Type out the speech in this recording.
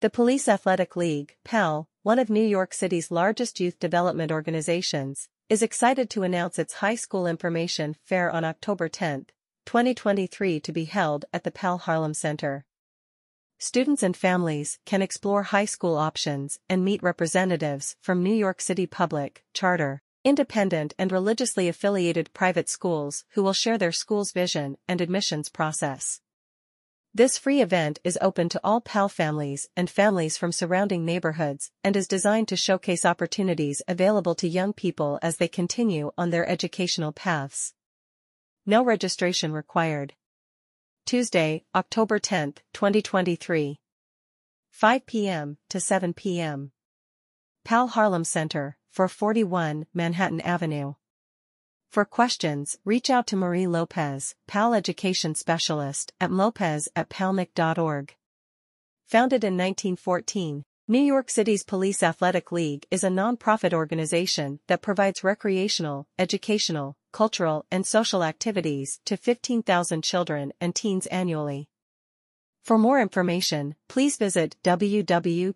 The Police Athletic League, PAL, one of New York City's largest youth development organizations, is excited to announce its high school information fair on October 10, 2023 to be held at the PAL Harlem Center. Students and families can explore high school options and meet representatives from New York City public, charter, independent and religiously affiliated private schools who will share their school's vision and admissions process. This free event is open to all PAL families and families from surrounding neighborhoods and is designed to showcase opportunities available to young people as they continue on their educational paths. No registration required. Tuesday, October 10, 2023. 5 p.m. to 7 p.m. PAL Harlem Center, 441 Manhattan Avenue. For questions, reach out to Marie Lopez, PAL Education Specialist, at lopez@palnic.org. Founded in 1914, New York City's Police Athletic League is a nonprofit organization that provides recreational, educational, cultural, and social activities to 15,000 children and teens annually. For more information, please visit www.palnyc.org.